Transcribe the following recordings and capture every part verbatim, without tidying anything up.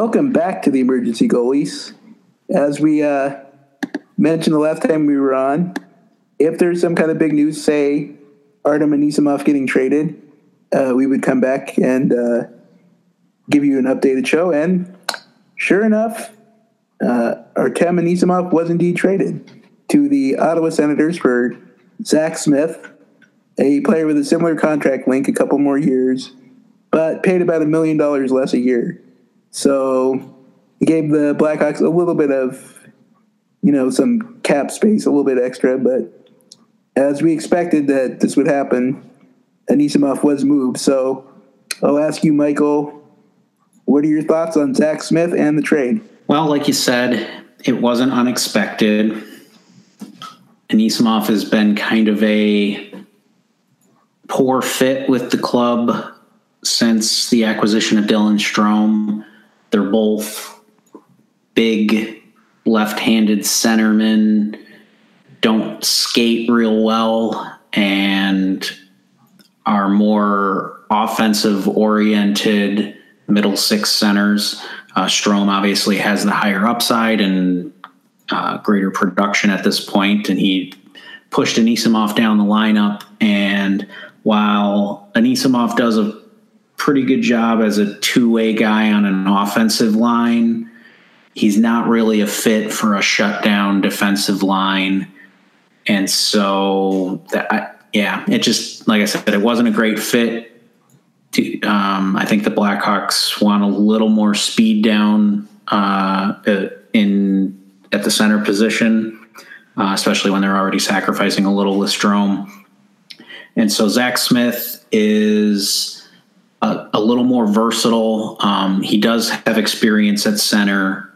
Welcome back to the Emergency Goalies. As we uh, mentioned the last time we were on, if there's some kind of big news, say Artem Anisimov getting traded, uh, we would come back and uh, give you an updated show. And sure enough, uh, Artem Anisimov was indeed traded to the Ottawa Senators for Zach Smith, a player with a similar contract link, a couple more years, but paid about a million dollars less a year. So he gave the Blackhawks a little bit of, you know, some cap space, a little bit extra. But as we expected that this would happen, Anisimov was moved. So I'll ask you, Michael, what are your thoughts on Zach Smith and the trade? Well, like you said, it wasn't unexpected. Anisimov has been kind of a poor fit with the club since the acquisition of Dylan Strom. They're both big left-handed centermen, don't skate real well, and are more offensive-oriented middle six centers. Uh, Strom obviously has the higher upside and uh, greater production at this point, and he pushed Anisimov down the lineup. And while Anisimov does a pretty good job as a two-way guy on an offensive line, he's not really a fit for a shutdown defensive line. And so, that, yeah, it just, like I said, it wasn't a great fit. Um, I think the Blackhawks want a little more speed down uh, in at the center position, uh, especially when they're already sacrificing a little with Strom. And so Zach Smith is a, a little more versatile. Um, he does have experience at center.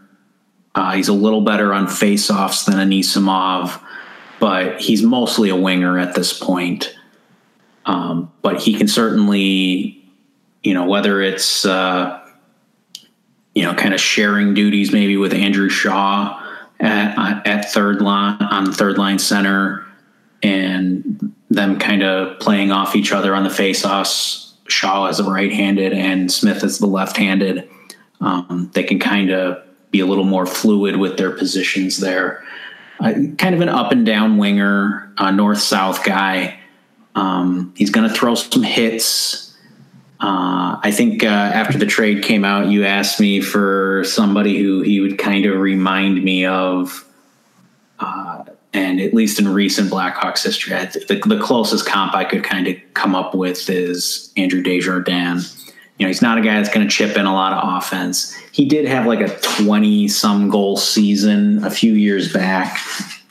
Uh, he's a little better on faceoffs than Anisimov, but he's mostly a winger at this point. Um, but he can certainly, you know, whether it's, uh, you know, kind of sharing duties maybe with Andrew Shaw at, at third line, on third line center, and them kind of playing off each other on the faceoffs. Shaw is the right-handed and Smith is the left-handed. Um, they can kind of be a little more fluid with their positions there. Uh, kind of an up and down winger, uh, north-south guy. Um, he's going to throw some hits. Uh, I think uh, after the trade came out, you asked me for somebody who he would kind of remind me of. Uh, and at least in recent Blackhawks history, I th- the, the closest comp I could kind of come up with is Andrew Desjardins. You know, he's not a guy that's going to chip in a lot of offense. He did have like a twenty-some goal season a few years back,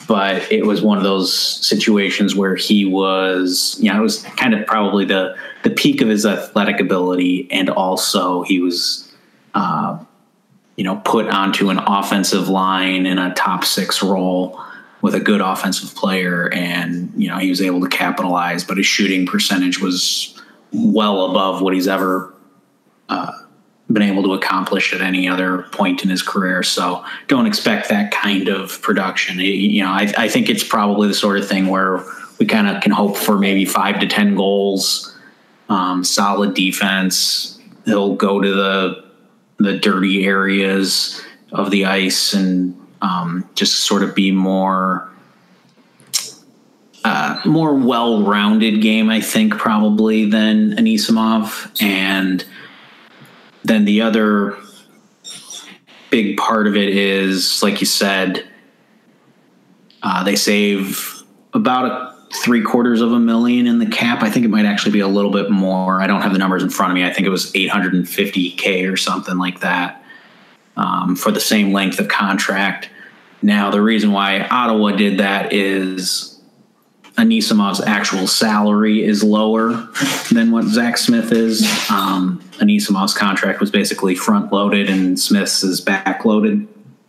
but it was one of those situations where he was, you know, it was kind of probably the, the peak of his athletic ability. And also he was, uh, you know, put onto an offensive line in a top six role with a good offensive player. And, you know, he was able to capitalize, but his shooting percentage was well above what he's ever uh, been able to accomplish at any other point in his career. So don't expect that kind of production. It, you know, I, I think it's probably the sort of thing where we kind of can hope for maybe five to ten goals, um, solid defense. He'll go to the, the dirty areas of the ice and um, just sort of be more, uh, more well-rounded game, I think, probably than Anisimov. And then the other big part of it is, like you said, uh, they save about a three quarters of a million in the cap. I think it might actually be a little bit more. I don't have the numbers in front of me. I think it was eight hundred fifty thousand or something like that um, for the same length of contract. Now, the reason why Ottawa did that is Anisimov's actual salary is lower than what Zach Smith is. Um, Anisimov's contract was basically front-loaded and Smith's is back-loaded.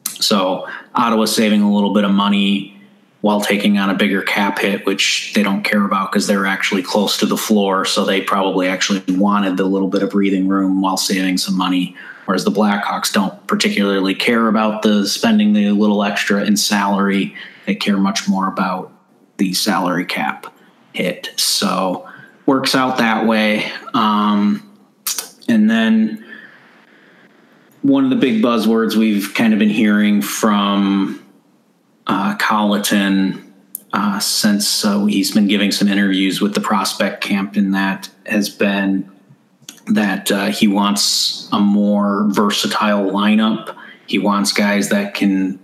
So Ottawa's saving a little bit of money while taking on a bigger cap hit, which they don't care about because they're actually close to the floor, so they probably actually wanted the little bit of breathing room while saving some money, whereas the Blackhawks don't particularly care about the spending the little extra in salary. They care much more about the salary cap hit. So works out that way. Um, and then one of the big buzzwords we've kind of been hearing from uh, Colliton uh, since uh, he's been giving some interviews with the prospect camp, and that has been that uh, he wants a more versatile lineup. He wants guys that can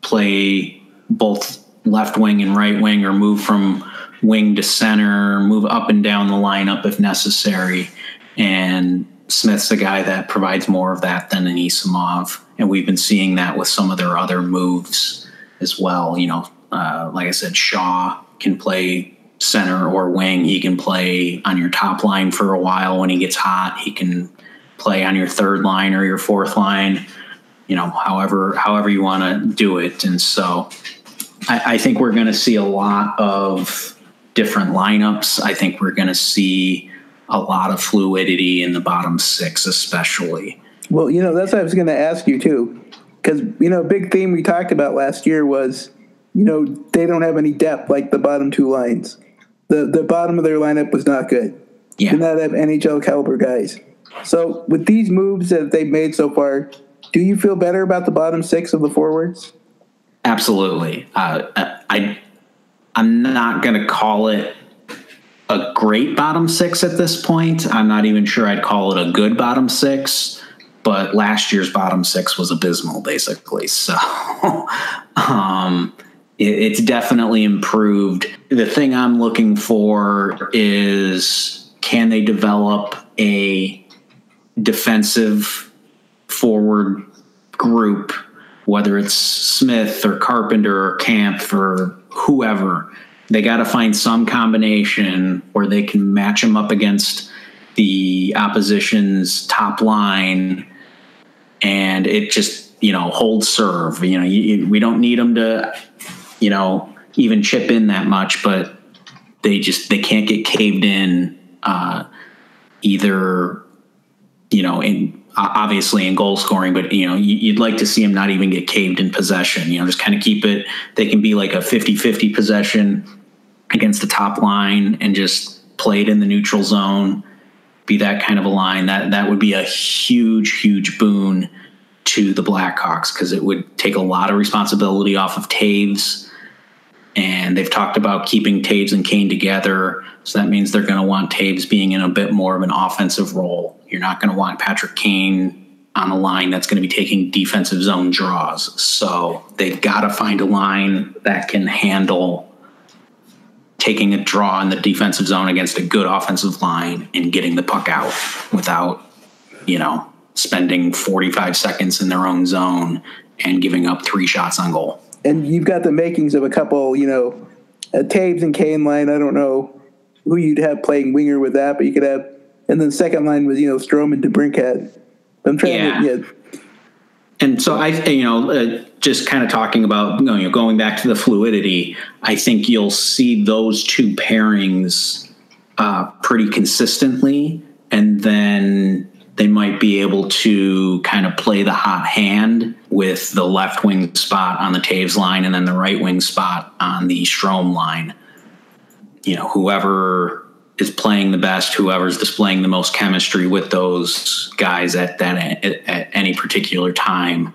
play both left wing and right wing, or move from wing to center, move up and down the lineup if necessary. And Smith's the guy that provides more of that than Anisimov. And we've been seeing that with some of their other moves as well. You know, uh, like I said, Shaw can play center or wing. He can play on your top line for a while when he gets hot. He can play on your third line or your fourth line, you know, however, however you want to do it. And so I, I think we're going to see a lot of different lineups. I think we're going to see a lot of fluidity in the bottom six, especially. Well, you know, that's what I was going to ask you too, because, you know, a big theme we talked about last year was, you know, they don't have any depth, like the bottom two lines. The the bottom of their lineup was not good. Yeah. Did not have N H L caliber guys. So with these moves that they've made so far, do you feel better about the bottom six of the forwards? Absolutely. Uh, I, I'm not going to call it a great bottom six at this point. I'm not even sure I'd call it a good bottom six, but last year's bottom six was abysmal, basically. So um, it, it's definitely improved. The thing I'm looking for is, can they develop a defensive forward group, whether it's Smith or Carpenter or Kampf or whoever. They got to find some combination where they can match them up against the opposition's top line, and it just, you know, hold serve. You know, you, we don't need them to, you know, even chip in that much, but they just they can't get caved in uh, either. You know, in obviously in goal scoring, but, you know, you'd like to see them not even get caved in possession, you know, just kind of keep it. They can be like a fifty-fifty possession against the top line and just play it in the neutral zone, be that kind of a line. That, that would be a huge, huge boon to the Blackhawks, because it would take a lot of responsibility off of Toews. And they've talked about keeping Toews and Kane together. So that means they're going to want Toews being in a bit more of an offensive role. You're not going to want Patrick Kane on a line that's going to be taking defensive zone draws. So they've got to find a line that can handle taking a draw in the defensive zone against a good offensive line and getting the puck out without, you know, spending forty-five seconds in their own zone and giving up three shots on goal. And you've got the makings of a couple, you know, a Toews and Kane line. I don't know who you'd have playing winger with that, but you could have. And then second line was, you know, Strom and DeBrincat. I'm trying yeah. to yeah. And so I, you know, uh, just kind of talking about, you know, going back to the fluidity, I think you'll see those two pairings uh, pretty consistently, and then they might be able to kind of play the hot hand with the left wing spot on the Toews line and then the right wing spot on the Strom line. You know, whoever is playing the best, whoever's displaying the most chemistry with those guys at that at any particular time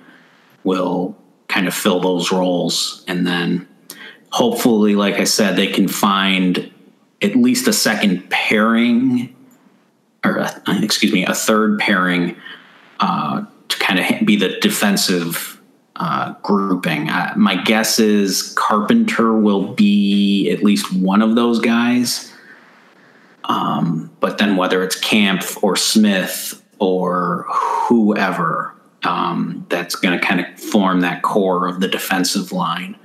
will kind of fill those roles. And then hopefully, like I said, they can find at least a second pairing or a, excuse me, a third pairing uh, to kind of be the defensive uh, grouping. Uh, my guess is Carpenter will be at least one of those guys. Um, but then whether it's Kampf or Smith or whoever, um, that's going to kind of form that core of the defensive line,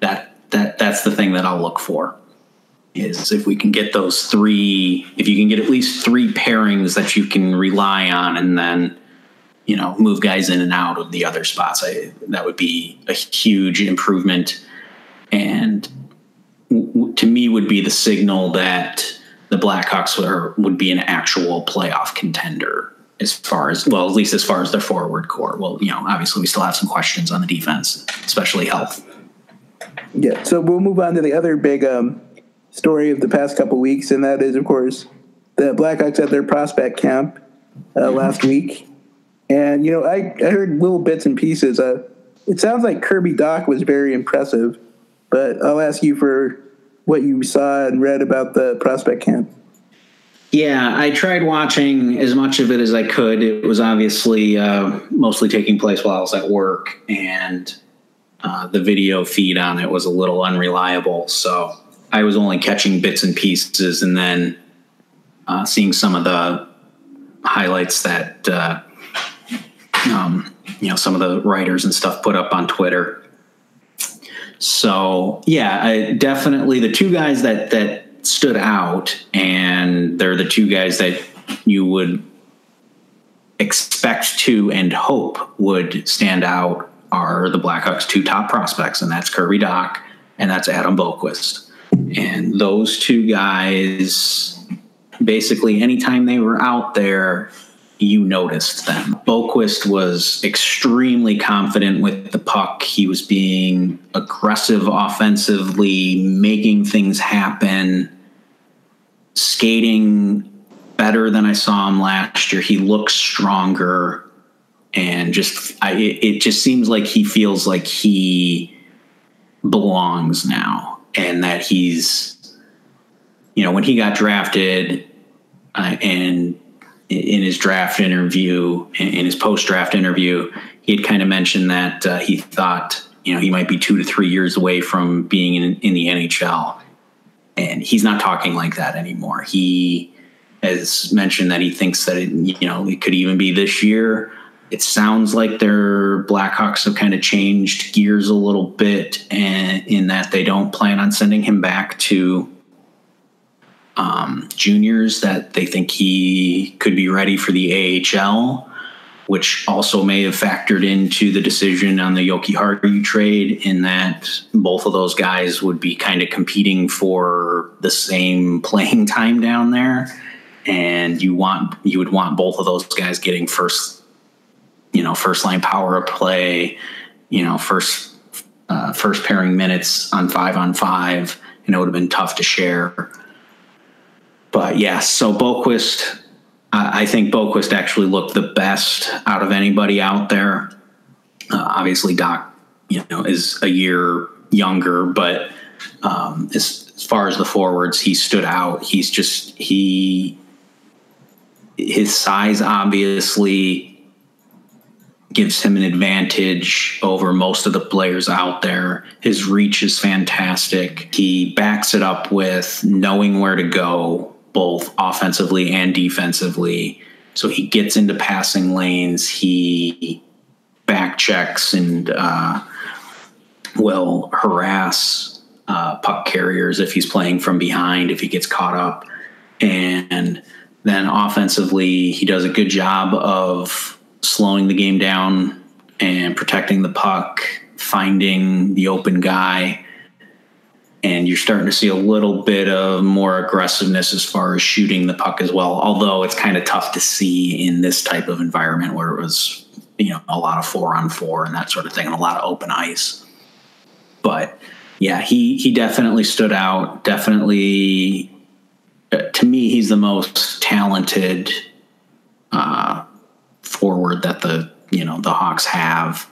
that, that that's the thing that I'll look for, is if we can get those three, if you can get at least three pairings that you can rely on, and then, you know, move guys in and out of the other spots. I, that would be a huge improvement. And w- to me would be the signal that the Blackhawks were, would be an actual playoff contender, as far as, well, at least as far as their forward core. Well, you know, obviously we still have some questions on the defense, especially health. Yeah. So we'll move on to the other big um, story of the past couple weeks. And that is, of course, the Blackhawks at their prospect camp uh, last week. And, you know, I, I heard little bits and pieces. Uh, it sounds like Kirby Dach was very impressive, but I'll ask you for what you saw and read about the prospect camp. Yeah, I tried watching as much of it as I could. It was obviously uh, mostly taking place while I was at work, and uh, the video feed on it was a little unreliable. So I was only catching bits and pieces, and then uh, seeing some of the highlights that uh, um, you know, some of the writers and stuff put up on Twitter. So yeah, I definitely the two guys that that. stood out, and they're the two guys that you would expect to and hope would stand out, are the Blackhawks' two top prospects, and that's Kirby Dach and that's Adam Boquist. And those two guys, basically anytime they were out there, you noticed them. Boquist was extremely confident with the puck. He was being aggressive offensively, making things happen, skating better than I saw him last year. He looks stronger, and just I, it just seems like he feels like he belongs now, and that he's, you know, when he got drafted uh, and in his draft interview, in his post-draft interview, he had kind of mentioned that uh, he thought, you know, he might be two to three years away from being in, in the N H L. And he's not talking like that anymore. He has mentioned that he thinks that, it, you know, it could even be this year. It sounds like their Blackhawks have kind of changed gears a little bit, and in that they don't plan on sending him back to Um, juniors, that they think he could be ready for the A H L, which also may have factored into the decision on the Yoki Hardy trade, in that both of those guys would be kind of competing for the same playing time down there, and you want you would want both of those guys getting first, you know, first line power play, you know, first uh, first pairing minutes on five on five, and it would have been tough to share. But yeah, so Boquist, uh, I think Boquist actually looked the best out of anybody out there. Uh, obviously, Doc, you know, is a year younger, but um, as, as far as the forwards, he stood out. He's just he, his size obviously gives him an advantage over most of the players out there. His reach is fantastic. He backs it up with knowing where to go, both offensively and defensively. So he gets into passing lanes, he back checks and uh, will harass uh, puck carriers if he's playing from behind, if he gets caught up. And then offensively, he does a good job of slowing the game down and protecting the puck, finding the open guy. And you're starting to see a little bit of more aggressiveness as far as shooting the puck as well, although it's kind of tough to see in this type of environment where it was, you know, a lot of four on four and that sort of thing, and a lot of open ice. But yeah, he, he definitely stood out. Definitely, to me, he's the most talented uh, forward that the, you know, the Hawks have.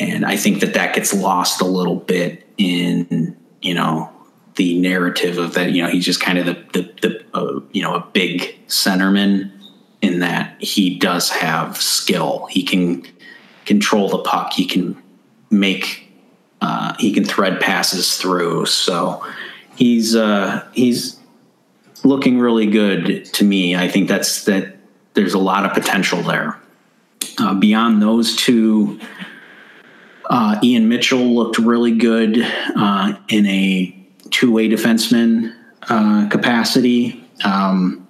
And I think that that gets lost a little bit in, you know, the narrative of that, you know, he's just kind of the, the, the uh, you know, a big centerman, in that he does have skill. He can control the puck. He can make, uh, he can thread passes through. So he's, uh, he's looking really good to me. I think that's, that there's a lot of potential there. Uh, beyond those two, Uh, Ian Mitchell looked really good uh, in a two-way defenseman uh, capacity. Um,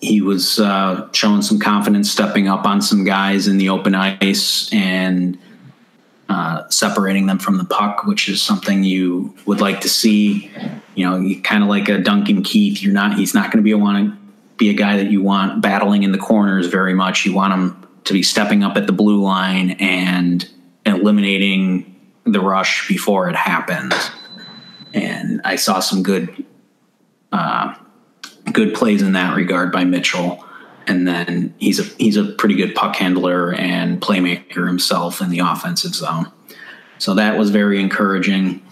he was uh, showing some confidence, stepping up on some guys in the open ice and uh, separating them from the puck, which is something you would like to see. You know, kind of like a Duncan Keith. You're not. He's not going to be a want to be a guy that you want battling in the corners very much. You want him to be stepping up at the blue line and eliminating the rush before it happens. And I saw some good uh, good plays in that regard by Mitchell. And then he's a he's a pretty good puck handler and playmaker himself in the offensive zone. So that was very encouraging.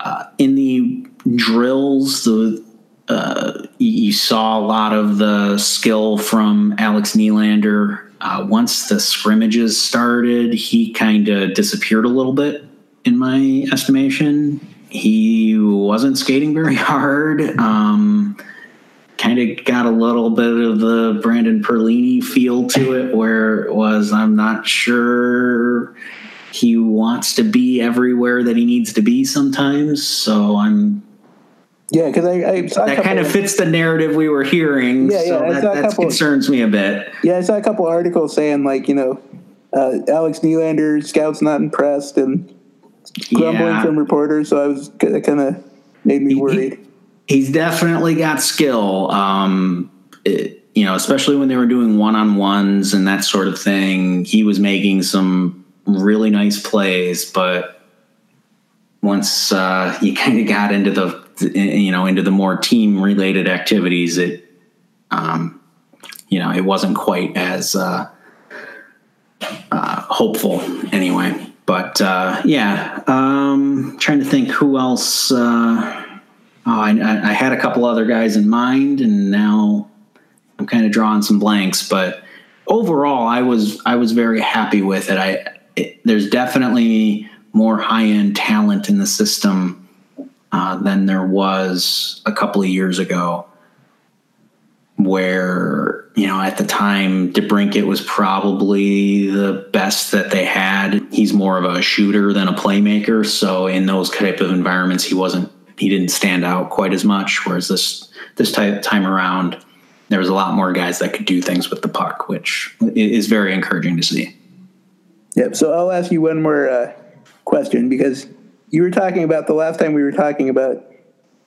Uh, in the drills, the uh, you saw a lot of the skill from Alex Nylander. Uh, once the scrimmages started, he kind of disappeared a little bit, in my estimation. He wasn't skating very hard. Um, kind of got a little bit of the Brandon Perlini feel to it, where it was, I'm not sure he wants to be everywhere that he needs to be sometimes. So I'm... Yeah, because I, I saw that kind of fits the narrative we were hearing. Yeah, so yeah, that couple, concerns me a bit. Yeah, I saw a couple articles saying, like, you know, uh, Alex Nylander, scout's not impressed, and grumbling yeah. from reporters. So I was that kind of made me worried. He, he's definitely got skill, um, it, you know, especially when they were doing one on ones and that sort of thing. He was making some really nice plays, but once uh, you kind of got into the you know, into the more team-related activities, it, um, you know, it wasn't quite as uh, uh, hopeful anyway. But, uh, yeah, um, trying to think who else. Uh, oh, I, I had a couple other guys in mind, and now I'm kind of drawing some blanks. But overall, I was I was very happy with it. I it, there's definitely more high-end talent in the system Uh, than there was a couple of years ago, where, you know, at the time, DeBrincat was probably the best that they had. He's more of a shooter than a playmaker, so in those type of environments, he wasn't, he didn't stand out quite as much. Whereas this this type, time around, there was a lot more guys that could do things with the puck, which is very encouraging to see. Yep. So I'll ask you one more uh, question, because you were talking about the last time we were talking about,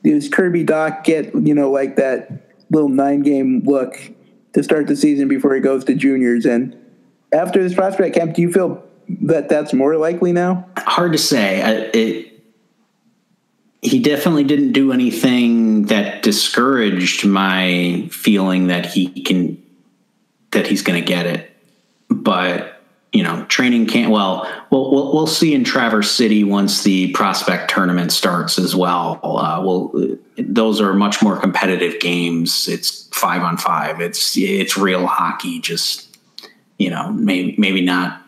does Kirby Dach get, you know, like that little nine game look to start the season before he goes to juniors? And after this prospect camp, do you feel that that's more likely now? Hard to say. I, it, he definitely didn't do anything that discouraged my feeling that he can, that he's going to get it. But, you know, training camp, well, we'll, we'll, we'll see in Traverse City once the prospect tournament starts as well. Uh, we'll, those are much more competitive games. It's five on five. It's, it's real hockey. Just, you know, maybe, maybe not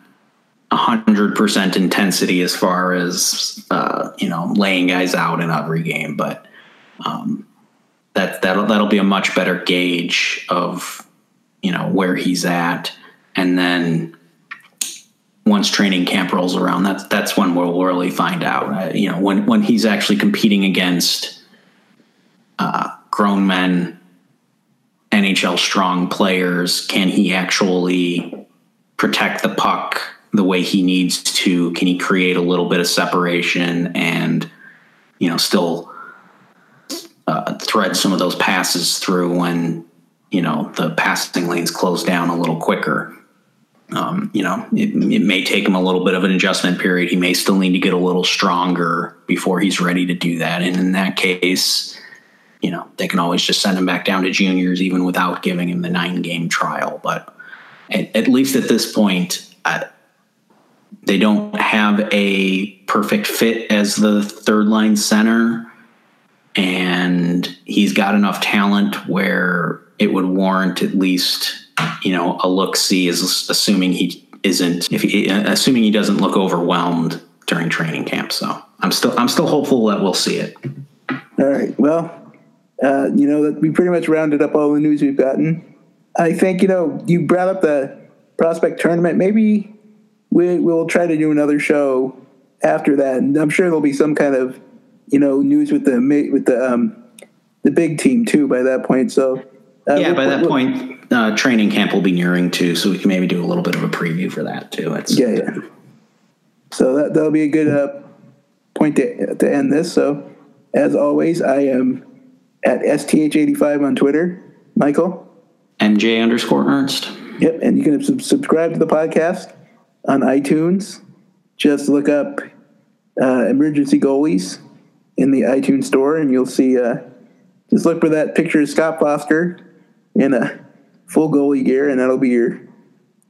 a hundred percent intensity as far as, uh, you know, laying guys out in every game, but um, that, that'll, that'll be a much better gauge of, you know, where he's at. And then, once training camp rolls around, that's that's when we'll really find out. Uh, you know, when when he's actually competing against uh, grown men, N H L strong players, can he actually protect the puck the way he needs to? Can he create a little bit of separation and, you know, still uh, thread some of those passes through when, you know, the passing lanes close down a little quicker? Um, you know, it, it may take him a little bit of an adjustment period. He may still need to get a little stronger before he's ready to do that. And in that case, you know, they can always just send him back down to juniors, even without giving him the nine game trial. But at, at least at this point, uh, they don't have a perfect fit as the third line center. And he's got enough talent where it would warrant at least, you know, a look-see, is assuming he isn't, if he, assuming he doesn't look overwhelmed during training camp. So I'm still, I'm still hopeful that we'll see it. All right. Well, uh, you know, we pretty much rounded up all the news we've gotten. I think, you know, you brought up the prospect tournament. Maybe we will try to do another show after that. And I'm sure there'll be some kind of, you know, news with the, with the, um, the big team too, by that point. So Uh, yeah, we'll, by that we'll, point, uh, training camp will be nearing, too, so we can maybe do a little bit of a preview for that, too. It's, yeah, yeah. So that, that'll be a good uh, point to, to end this. So, as always, I am at S T H eighty-five on Twitter. Michael? M J underscore Ernst. Yep, and you can sub- subscribe to the podcast on iTunes. Just look up uh, Emergency Goalies in the iTunes store, and you'll see... Uh, just look for that picture of Scott Foster in a full goalie gear, and that'll be your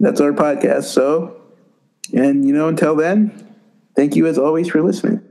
that's our podcast. So, and you know, until then, thank you as always for listening.